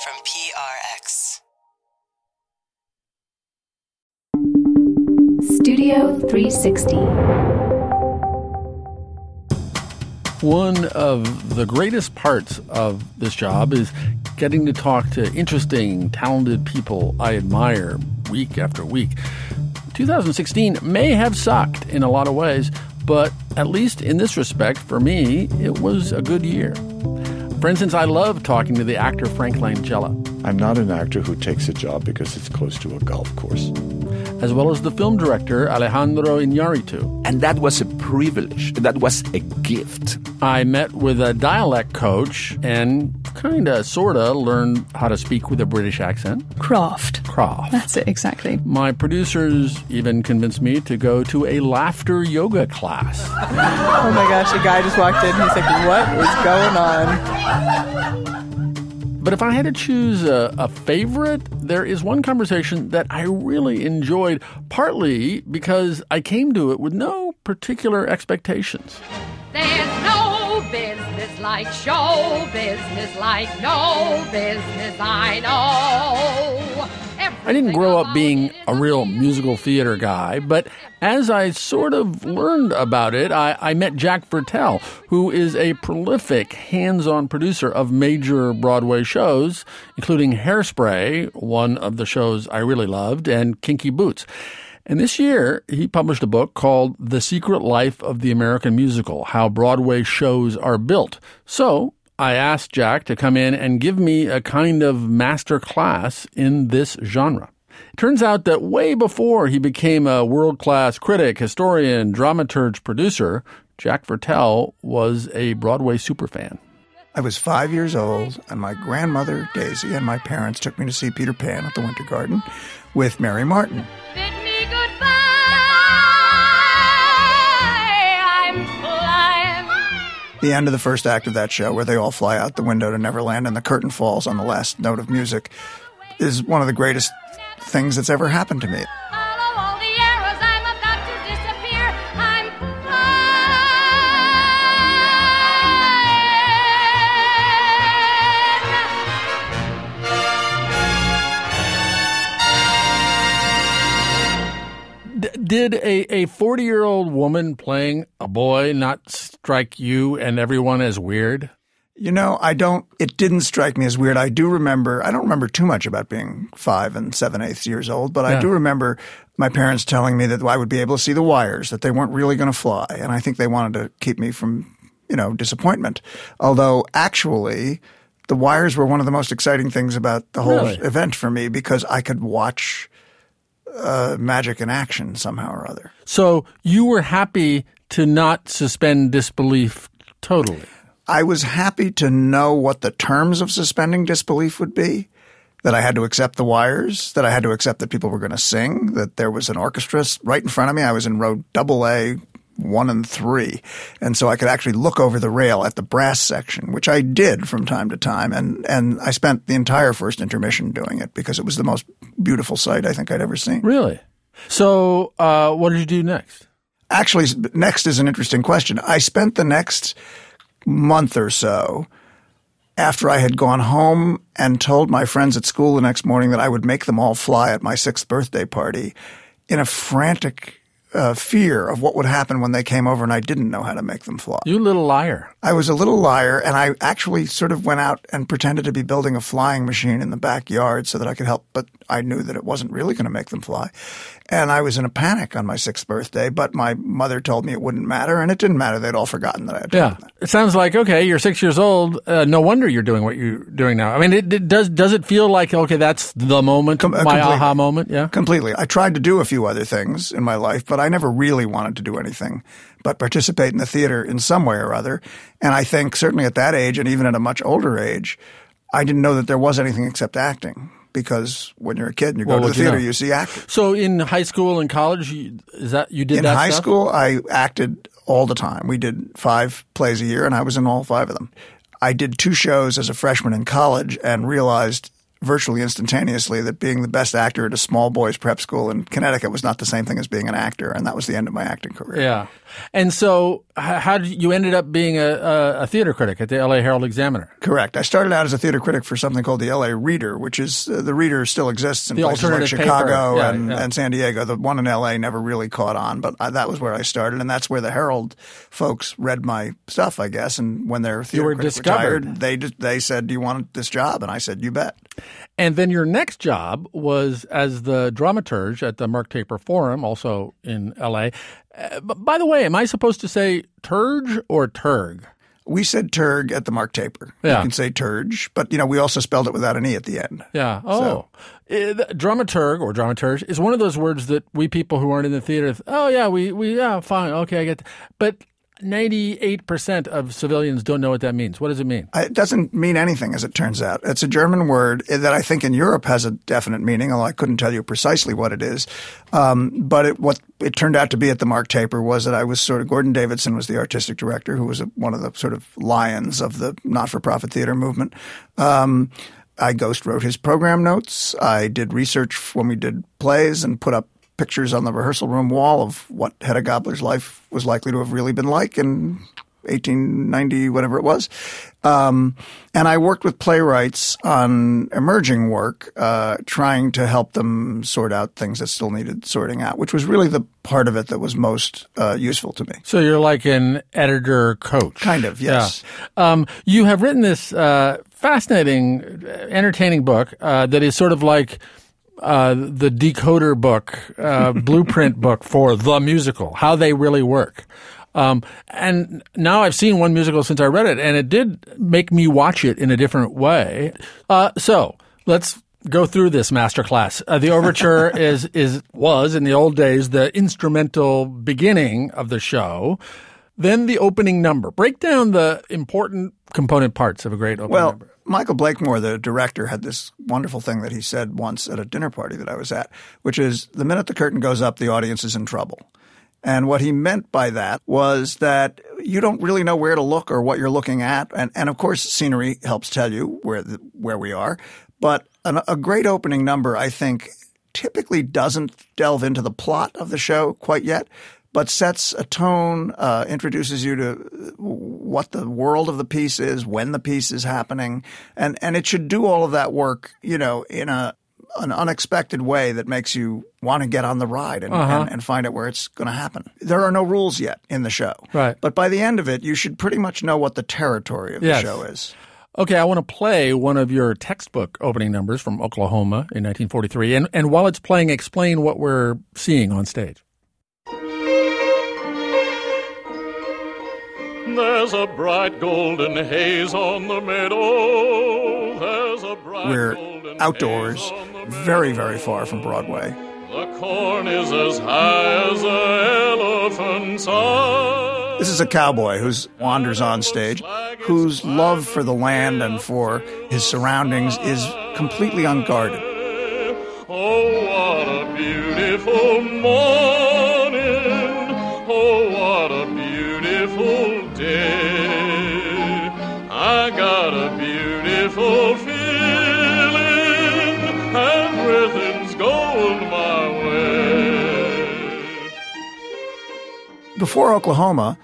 from PRX. Studio 360. One of the greatest parts of this job is getting to talk to interesting, talented people I admire week after week. 2016 may have sucked in a lot of ways, but at least in this respect, for me, it was a good year. For instance, I love talking to the actor Frank Langella. I'm not an actor who takes a job because it's close to a golf course. As well as the film director Alejandro Iñárritu. And that was a privilege. That was a gift. I met with a dialect coach and sorta learned how to speak with a British accent. Croft. That's it, exactly. My producers even convinced me to go to a laughter yoga class. Oh my gosh, a guy just walked in and he's like, what is going on? But if I had to choose a favorite, there is one conversation that I really enjoyed, partly because I came to it with no particular expectations. There's no business like show business, like no business I know. I didn't grow up being a real musical theater guy, but as I sort of learned about it, I met Jack Viertel, who is a prolific hands-on producer of major Broadway shows, including Hairspray, one of the shows I really loved, and Kinky Boots. And this year, he published a book called The Secret Life of the American Musical, How Broadway Shows Are Built. So I asked Jack to come in and give me a kind of master class in this genre. It turns out that way before he became a world-class critic, historian, dramaturge, producer, Jack Viertel was a Broadway superfan. I was 5 years old, and my grandmother, Daisy, and my parents took me to see Peter Pan at the Winter Garden with Mary Martin. Bid me goodbye, I'm the end of the first act of that show, where they all fly out the window to Neverland and the curtain falls on the last note of music, is one of the greatest things that's ever happened to me. Follow all the arrows, I'm about to disappear. I'm flying. Did a 40-year-old woman playing a boy not strike you and everyone as weird? You know, it didn't strike me as weird. I don't remember too much about being 5 and 7/8 years old, but yeah. I do remember my parents telling me that I would be able to see the wires, that they weren't really going to fly. And I think they wanted to keep me from, disappointment. Although actually, the wires were one of the most exciting things about the whole event for me, because I could watch magic in action somehow or other. So you were happy to not suspend disbelief totally? I was happy to know what the terms of suspending disbelief would be, that I had to accept the wires, that I had to accept that people were going to sing, that there was an orchestra right in front of me. I was in row AA, 1 and 3. And so I could actually look over the rail at the brass section, which I did from time to time. And I spent the entire first intermission doing it because it was the most beautiful sight I think I'd ever seen. Really? So what did you do next? Actually, next is an interesting question. I spent the next month or so after I had gone home and told my friends at school the next morning that I would make them all fly at my 6th birthday party in a frantic fear of what would happen when they came over and I didn't know how to make them fly. You little liar. I was a little liar, and I actually sort of went out and pretended to be building a flying machine in the backyard so that I could help, but I knew that it wasn't really going to make them fly. And I was in a panic on my 6th birthday, but my mother told me it wouldn't matter, and it didn't matter. They'd all forgotten that I had done that. It sounds like, okay, you're 6 years old. No wonder you're doing what you're doing now. I mean, it does it feel like, okay, that's the moment, my aha moment? Yeah, completely. I tried to do a few other things in my life, but I never really wanted to do anything but participate in the theater in some way or other. And I think certainly at that age, and even at a much older age, I didn't know that there was anything except acting. Because when you're a kid and you go to the theater, you see acting. So in high school and college, you did that stuff? In high school, I acted all the time. We did 5 plays a year, and I was in all 5 of them. I did 2 shows as a freshman in college and realized virtually instantaneously that being the best actor at a small boys prep school in Connecticut was not the same thing as being an actor, and that was the end of my acting career. Yeah. And so how did you ended up being a theater critic at the L.A. Herald Examiner? Correct. I started out as a theater critic for something called the L.A. Reader, which is the Reader still exists in places like Chicago and San Diego. The one in L.A. never really caught on, but that was where I started, and that's where the Herald folks read my stuff, I guess, and when their theater critics retired, they said, "Do you want this job?" And I said, "You bet." And then your next job was as the dramaturge at the Mark Taper Forum, also in L.A. By the way, am I supposed to say turge or turg? We said turg at the Mark Taper. Yeah. You can say turge, but, you know, we also spelled it without an E at the end. Yeah. Oh. So. Dramaturg or dramaturge is one of those words that we people who aren't in the theater, fine, okay, I get that. But 98% of civilians don't know what that means. What does it mean? It doesn't mean anything, as it turns out. It's a German word that I think in Europe has a definite meaning, although I couldn't tell you precisely what it is. But what it turned out to be at the Mark Taper was that I was sort of – Gordon Davidson was the artistic director, who was one of the sort of lions of the not-for-profit theater movement. I ghost wrote his program notes. I did research when we did plays and put up pictures on the rehearsal room wall of what Hedda Gobbler's life was likely to have really been like in 1890, whatever it was. And I worked with playwrights on emerging work, trying to help them sort out things that still needed sorting out, which was really the part of it that was most useful to me. So you're like an editor-coach. Kind of, yes. Yeah. You have written this fascinating, entertaining book that is sort of like the decoder book, blueprint book for the musical, how they really work. And now I've seen one musical since I read it, and it did make me watch it in a different way. So let's go through this masterclass. The overture was in the old days the instrumental beginning of the show. Then the opening number. Break down the important component parts of a great opening number. Michael Blakemore, the director, had this wonderful thing that he said once at a dinner party that I was at, which is the minute the curtain goes up, the audience is in trouble. And what he meant by that was that you don't really know where to look or what you're looking at. And of course, scenery helps tell you where we are. But a great opening number, I think, typically doesn't delve into the plot of the show quite yet, but sets a tone, introduces you to what the world of the piece is, when the piece is happening. And it should do all of that work, you know, in an unexpected way that makes you want to get on the ride and find out where it's going to happen. There are no rules yet in the show. Right. But by the end of it, you should pretty much know what the territory of the show is. Okay, I want to play one of your textbook opening numbers from Oklahoma in 1943. And while it's playing, explain what we're seeing on stage. There's a bright golden haze on the meadow. There's a bright golden outdoors, haze on the meadow. Very, very far from Broadway. The corn is as high as an elephant's eye. This is a cowboy who wanders on stage, whose love for the land and for his surroundings is completely unguarded. Oh, what a beautiful morning! Oh, what a beautiful day. I got a beautiful feeling, everything's going my way. Before Oklahoma,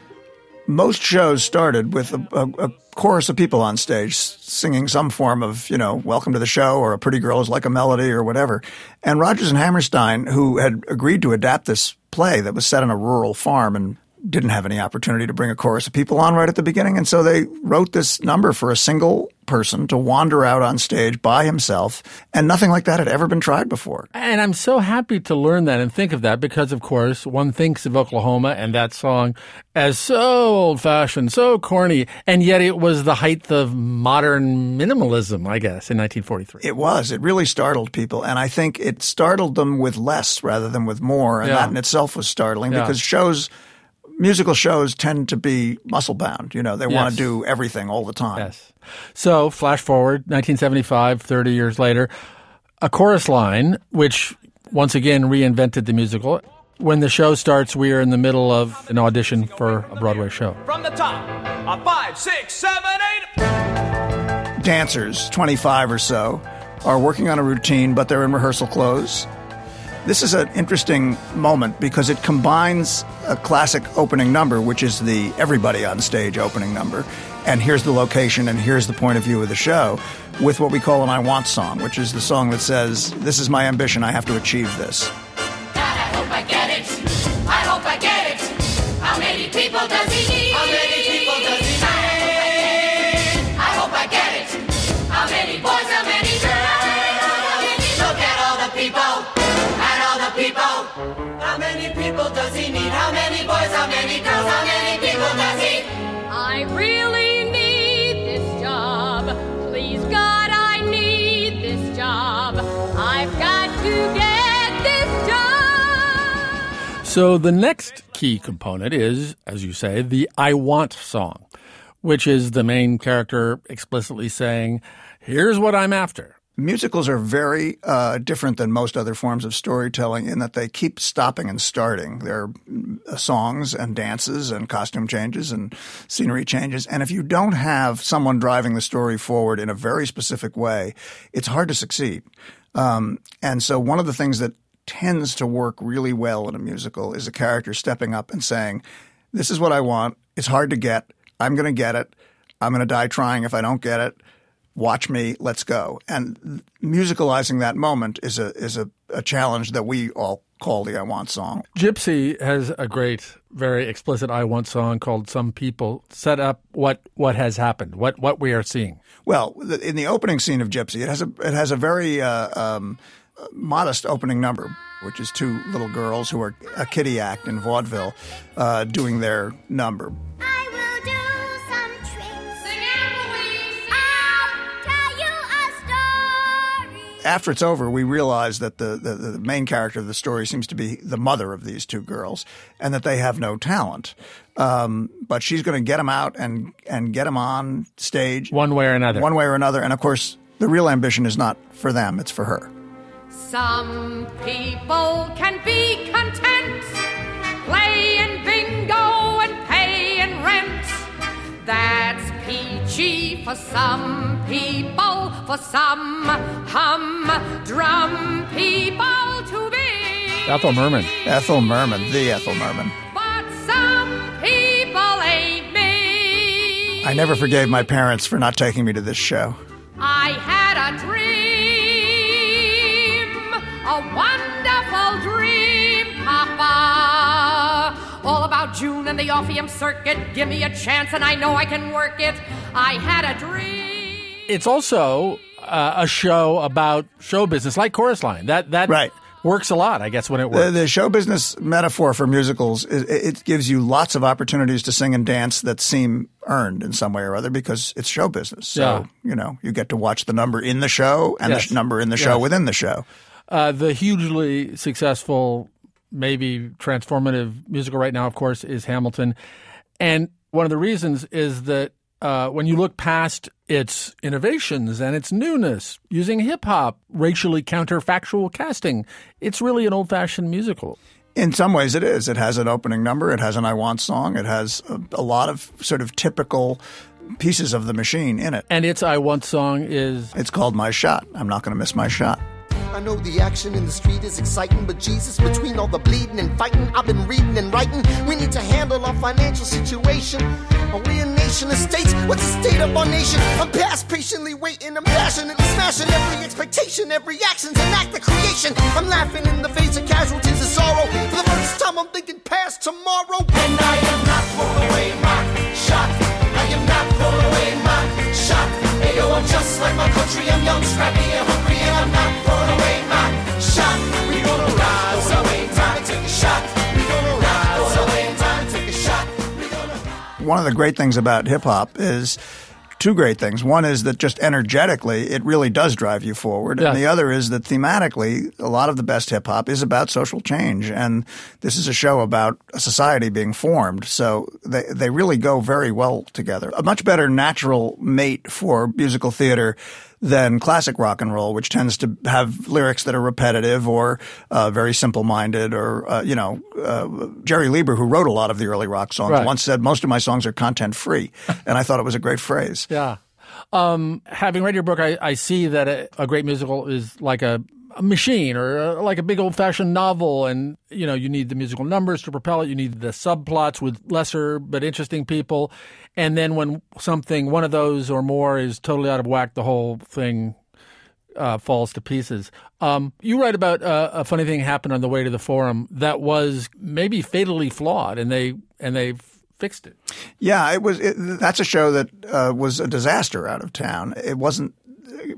most shows started with a chorus of people on stage singing some form of, you know, welcome to the show or a pretty girl is like a melody or whatever. And Rodgers and Hammerstein, who had agreed to adapt this play that was set on a rural farm and didn't have any opportunity to bring a chorus of people on right at the beginning. And so they wrote this number for a single person to wander out on stage by himself. And nothing like that had ever been tried before. And I'm so happy to learn that and think of that because, of course, one thinks of Oklahoma and that song as so old-fashioned, so corny. And yet it was the height of modern minimalism, I guess, in 1943. It was. It really startled people. And I think it startled them with less rather than with more. And that in itself was startling because musical shows tend to be muscle-bound. You know, they want to do everything all the time. Yes. So flash forward, 1975, 30 years later, A Chorus Line, which once again reinvented the musical. When the show starts, we are in the middle of an audition for a Broadway show. From the top, a 5, 6, 7, 8. Dancers, 25 or so, are working on a routine, but they're in rehearsal clothes. This is an interesting moment because it combines a classic opening number, which is the everybody on stage opening number, and here's the location and here's the point of view of the show, with what we call an I Want song, which is the song that says, this is my ambition, I have to achieve this. God, I hope I get it. I hope I get it. How many people does he need? How many people does he need? I hope I get it. I hope I get it. How many boys, how many girls? Look at all the people. How many people does he need? How many boys, how many girls, how many people does he? I really need this job. Please, God, I need this job. I've got to get this job. So the next key component is, as you say, the I Want song, which is the main character explicitly saying, here's what I'm after. Musicals are very different than most other forms of storytelling in that they keep stopping and starting. There are songs and dances and costume changes and scenery changes. And if you don't have someone driving the story forward in a very specific way, it's hard to succeed. And so one of the things that tends to work really well in a musical is a character stepping up and saying, this is what I want. It's hard to get. I'm going to get it. I'm going to die trying if I don't get it. Watch me, let's go. And musicalizing that moment is a challenge that we all call the I Want song. Gypsy has a great, very explicit I Want song called Some People, set up what has happened, what we are seeing. Well, in the opening scene of Gypsy, it has a very modest opening number, which is two little girls who are a kiddie act in vaudeville doing their number. After it's over, we realize that the main character of the story seems to be the mother of these two girls and that they have no talent. But she's going to get them out and get them on stage. One way or another. And, of course, the real ambition is not for them. It's for her. Some people can be content playing bingo and paying rent. That's peachy for some people, for some humdrum people to be. Ethel Merman. But some people ain't me. I never forgave my parents for not taking me to this show. I had a dream, a wonderful dream, Papa. All about June and the Orpheum circuit. Give me a chance and I know I can work it. I had a dream. It's also a show about show business, like Chorus Line. That right. Works a lot, I guess, when it works. The show business metaphor for musicals, it gives you lots of opportunities to sing and dance that seem earned in some way or other because it's show business. So, You know, you get to watch the number in the show and the number in the show within the show. The hugely successful, maybe transformative musical right now, of course, is Hamilton. And one of the reasons is that when you look past its innovations and its newness, using hip-hop, racially counterfactual casting, it's really an old-fashioned musical. In some ways it is. It has an opening number. It has an I Want song. It has a lot of sort of typical pieces of the machine in it. And its I Want song is? It's called My Shot. I'm not going to miss my shot. I know the action in the street is exciting, but Jesus, between all the bleeding and fighting, I've been reading and writing. We need to handle our financial situation. Are we a nation of states? What's the state of our nation? I'm past patiently waiting, I'm passionately smashing every expectation, every action's an act of creation. I'm laughing in the face of casualties and sorrow. For the first time, I'm thinking past tomorrow. And I am not throwing away my shot. I am not throwing away my shot. Ayo, I'm just like my country, I'm young, scrappy, and hungry, and I'm not throwing away. One of the great things about hip-hop is two great things. One is that just energetically it really does drive you forward. Yeah. And the other is that thematically a lot of the best hip-hop is about social change. And this is a show about a society being formed. So they really go very well together. A much better natural mate for musical theater than classic rock and roll, which tends to have lyrics that are repetitive or very simple-minded or, Jerry Lieber, who wrote a lot of the early rock songs, once said, most of my songs are content-free. And I thought it was a great phrase. Yeah. Having read your book, I see that a great musical is like a machine or like a big old-fashioned novel, and you need the musical numbers to propel it. You need the subplots with lesser but interesting people, and then when one of those or more is totally out of whack, the whole thing falls to pieces. You write about A Funny Thing Happened on the Way to the Forum that was maybe fatally flawed, and they fixed it. Yeah, that's a show that was a disaster out of town. It wasn't.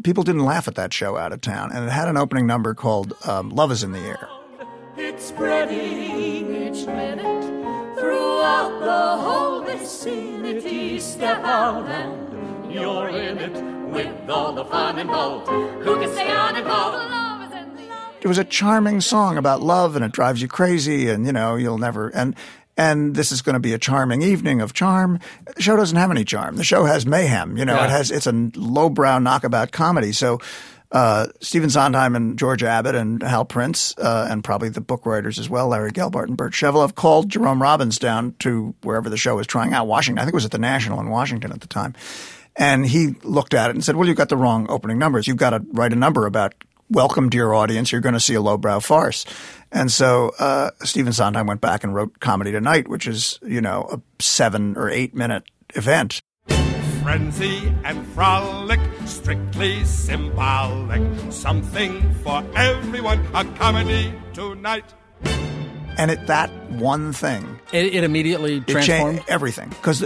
People didn't laugh at that show out of town, and it had an opening number called Love Is in the Air. It's spreading each minute throughout the whole vicinity. Step out and you're in it with all the fun involved. Who can stay uninvolved? It was a charming song about love, and it drives you crazy, and you'll never end. And this is going to be a charming evening of charm. The show doesn't have any charm. The show has mayhem. Yeah. It's a lowbrow knockabout comedy. So Stephen Sondheim and George Abbott and Hal Prince and probably the book writers as well, Larry Gelbart and Bert Shevelov, called Jerome Robbins down to wherever the show was trying out, Washington. I think it was at the National in Washington at the time. And he looked at it and said, well, you've got the wrong opening numbers. You've got to write a number about welcome to your audience. You're going to see a lowbrow farce. And so Stephen Sondheim went back and wrote Comedy Tonight, which is, a 7 or 8 minute event. Frenzy and frolic, strictly symbolic, something for everyone, a comedy tonight. And that one thing. It immediately transformed? It changed everything. Because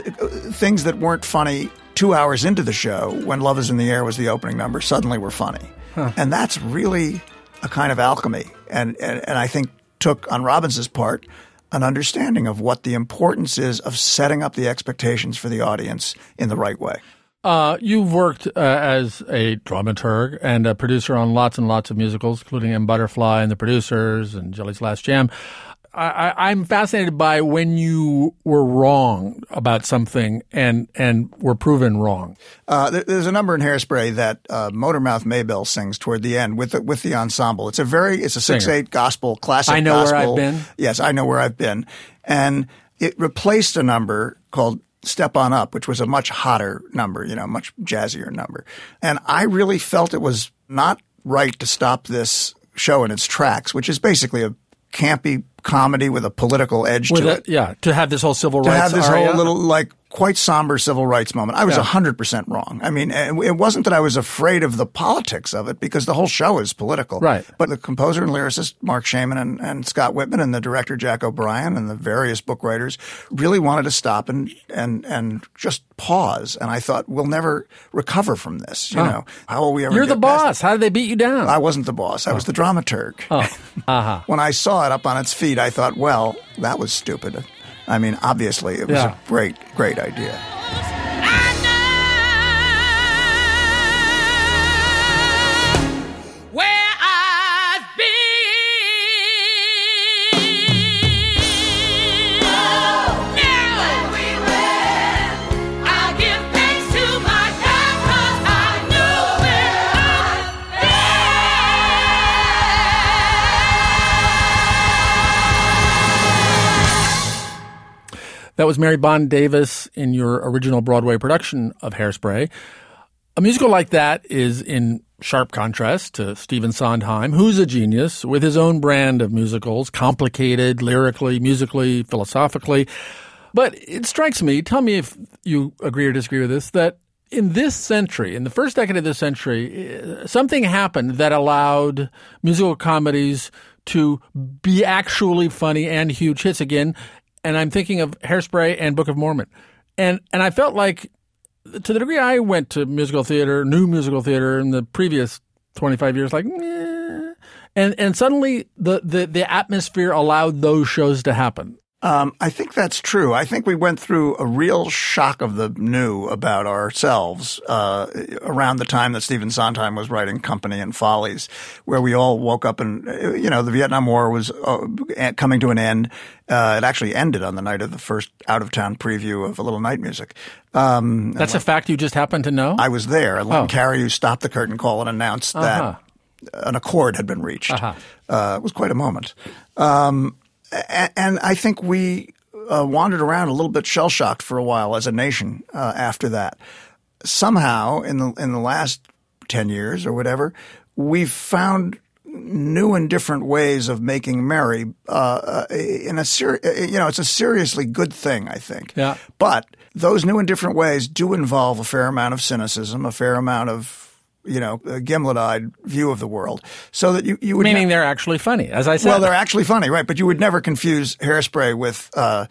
things that weren't funny 2 hours into the show, when Love Is in the Air was the opening number, suddenly were funny. Huh. And that's really a kind of alchemy, and I think took, on Robbins's part, an understanding of what the importance is of setting up the expectations for the audience in the right way. You've worked as a dramaturg and a producer on lots and lots of musicals, including M. Butterfly and The Producers and Jelly's Last Jam. I'm fascinated by when you were wrong about something and were proven wrong. There's a number in Hairspray that Motormouth Maybelle sings toward the end with the ensemble. It's a 6/8 gospel classic. I know gospel. Where I've been. Yes, I know where I've been, and it replaced a number called Step On Up, which was a much hotter number, much jazzier number. And I really felt it was not right to stop this show in its tracks, which is basically a campy comedy with a political edge to it. Yeah, to have this whole civil rights aria. To have this whole little, quite somber civil rights moment. I was 100% wrong. I mean, it wasn't that I was afraid of the politics of it, because the whole show is political. Right. But the composer and lyricist, Mark Shaman and Scott Whitman, and the director, Jack O'Brien, and the various book writers really wanted to stop and just pause. And I thought, we'll never recover from this. How will we ever? You're the boss. How did they beat you down? I wasn't the boss. I was the dramaturg. When I saw it up on its feet, I thought, well, that was stupid. I mean, obviously, it was a great, great idea. I know where I've been. Oh, yeah. When we land, I'll give thanks to my God, 'cause I know where I've been. That was Mary Bond Davis in your original Broadway production of Hairspray. A musical like that is in sharp contrast to Stephen Sondheim, who's a genius with his own brand of musicals, complicated lyrically, musically, philosophically. But it strikes me, tell me if you agree or disagree with this, that in this century, in the first decade of this century, something happened that allowed musical comedies to be actually funny and huge hits again. And I'm thinking of Hairspray and Book of Mormon. And I felt like, to the degree I went to musical theater, new musical theater in the previous 25 years, and suddenly the atmosphere allowed those shows to happen. I think that's true. I think we went through a real shock of the new about ourselves around the time that Stephen Sondheim was writing Company and Follies, where we all woke up and, the Vietnam War was coming to an end. It actually ended on the night of the first out-of-town preview of A Little Night Music. That's a fact you just happened to know? I was there. And Len Carreyrou stopped the curtain call and announced that an accord had been reached. It was quite a moment. And I think we wandered around a little bit shell-shocked for a while as a nation after that. somehow in the last 10 years or whatever, we've found new and different ways of making merry. It's a seriously good thing, I think. Yeah. But those new and different ways do involve a fair amount of cynicism, a fair amount of a gimlet-eyed view of the world, so that you would meaning they're actually funny, as I said. Well, they're actually funny, right? But you would never confuse Hairspray with a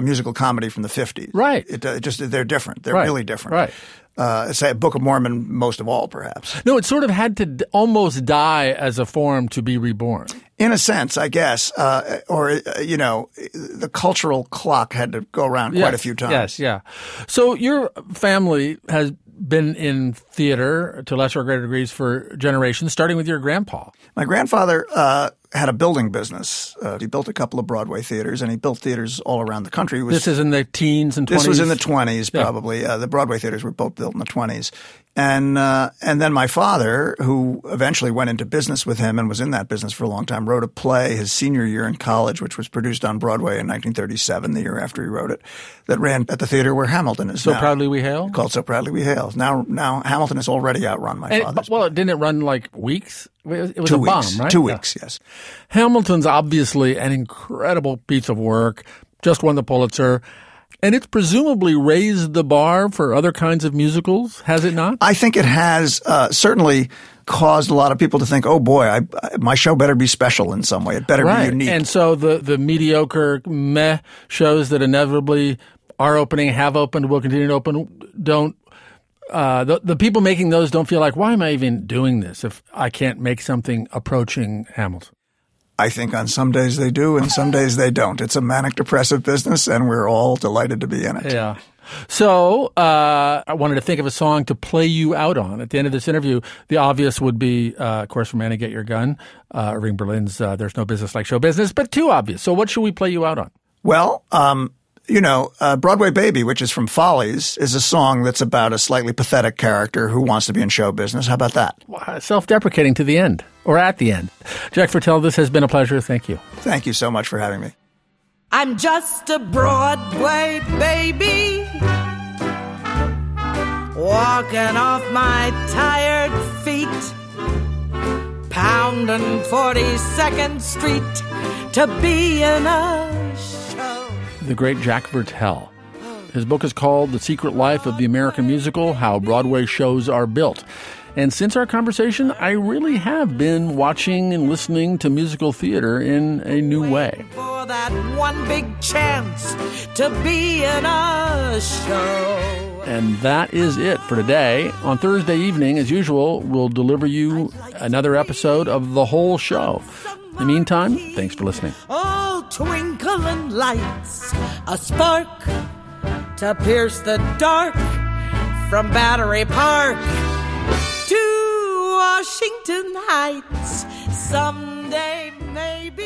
musical comedy from the 50s, right? They're different. They're really different, right? Say Book of Mormon, most of all, perhaps. No, it sort of had to almost die as a form to be reborn. In a sense, I guess, the cultural clock had to go around quite a few times. Yes, yeah. So your family has been in theater to lesser or greater degrees for generations, starting with your grandpa. My grandfather had a building business. He built a couple of Broadway theaters, and he built theaters all around the country. This is in the teens and 20s? This was in the 20s, probably. Yeah. The Broadway theaters were both built in the 20s. And then my father, who eventually went into business with him and was in that business for a long time, wrote a play his senior year in college, which was produced on Broadway in 1937, the year after he wrote it, that ran at the theater where Hamilton is now. So Proudly We Hail? Called So Proudly We Hail. Now Hamilton has already outrun my father's. Well, didn't it run like weeks? It was 2 weeks, bomb, right? 2 weeks, yes. Hamilton's obviously an incredible piece of work, just won the Pulitzer, and it's presumably raised the bar for other kinds of musicals, has it not? I think it has certainly caused a lot of people to think, oh boy, my show better be special in some way. It better be unique. And so the mediocre meh shows that inevitably are opening, have opened, will continue to open, don't. The people making those don't feel like, why am I even doing this if I can't make something approaching Hamilton? I think on some days they do and some days they don't. It's a manic-depressive business, and we're all delighted to be in it. Yeah. So I wanted to think of a song to play you out on. At the end of this interview, the obvious would be, of course, from Annie Get Your Gun, Irving Berlin's There's No Business Like Show Business, but too obvious. So what should we play you out on? Well, Broadway Baby, which is from Follies, is a song that's about a slightly pathetic character who wants to be in show business. How about that? Wow, self-deprecating to the end, or at the end. Jack Viertel, this has been a pleasure. Thank you. Thank you so much for having me. I'm just a Broadway baby, walking off my tired feet, pounding 42nd Street to be in a show. The great Jack Viertel. His book is called The Secret Life of the American Musical, How Broadway Shows Are Built. And since our conversation, I really have been watching and listening to musical theater in a new way. For that one big chance to be in a show. And that is it for today. On Thursday evening, as usual, we'll deliver you another episode of The Whole Show. In the meantime, thanks for listening. Oh, twinkling lights, a spark to pierce the dark from Battery Park to Washington Heights. Someday, maybe.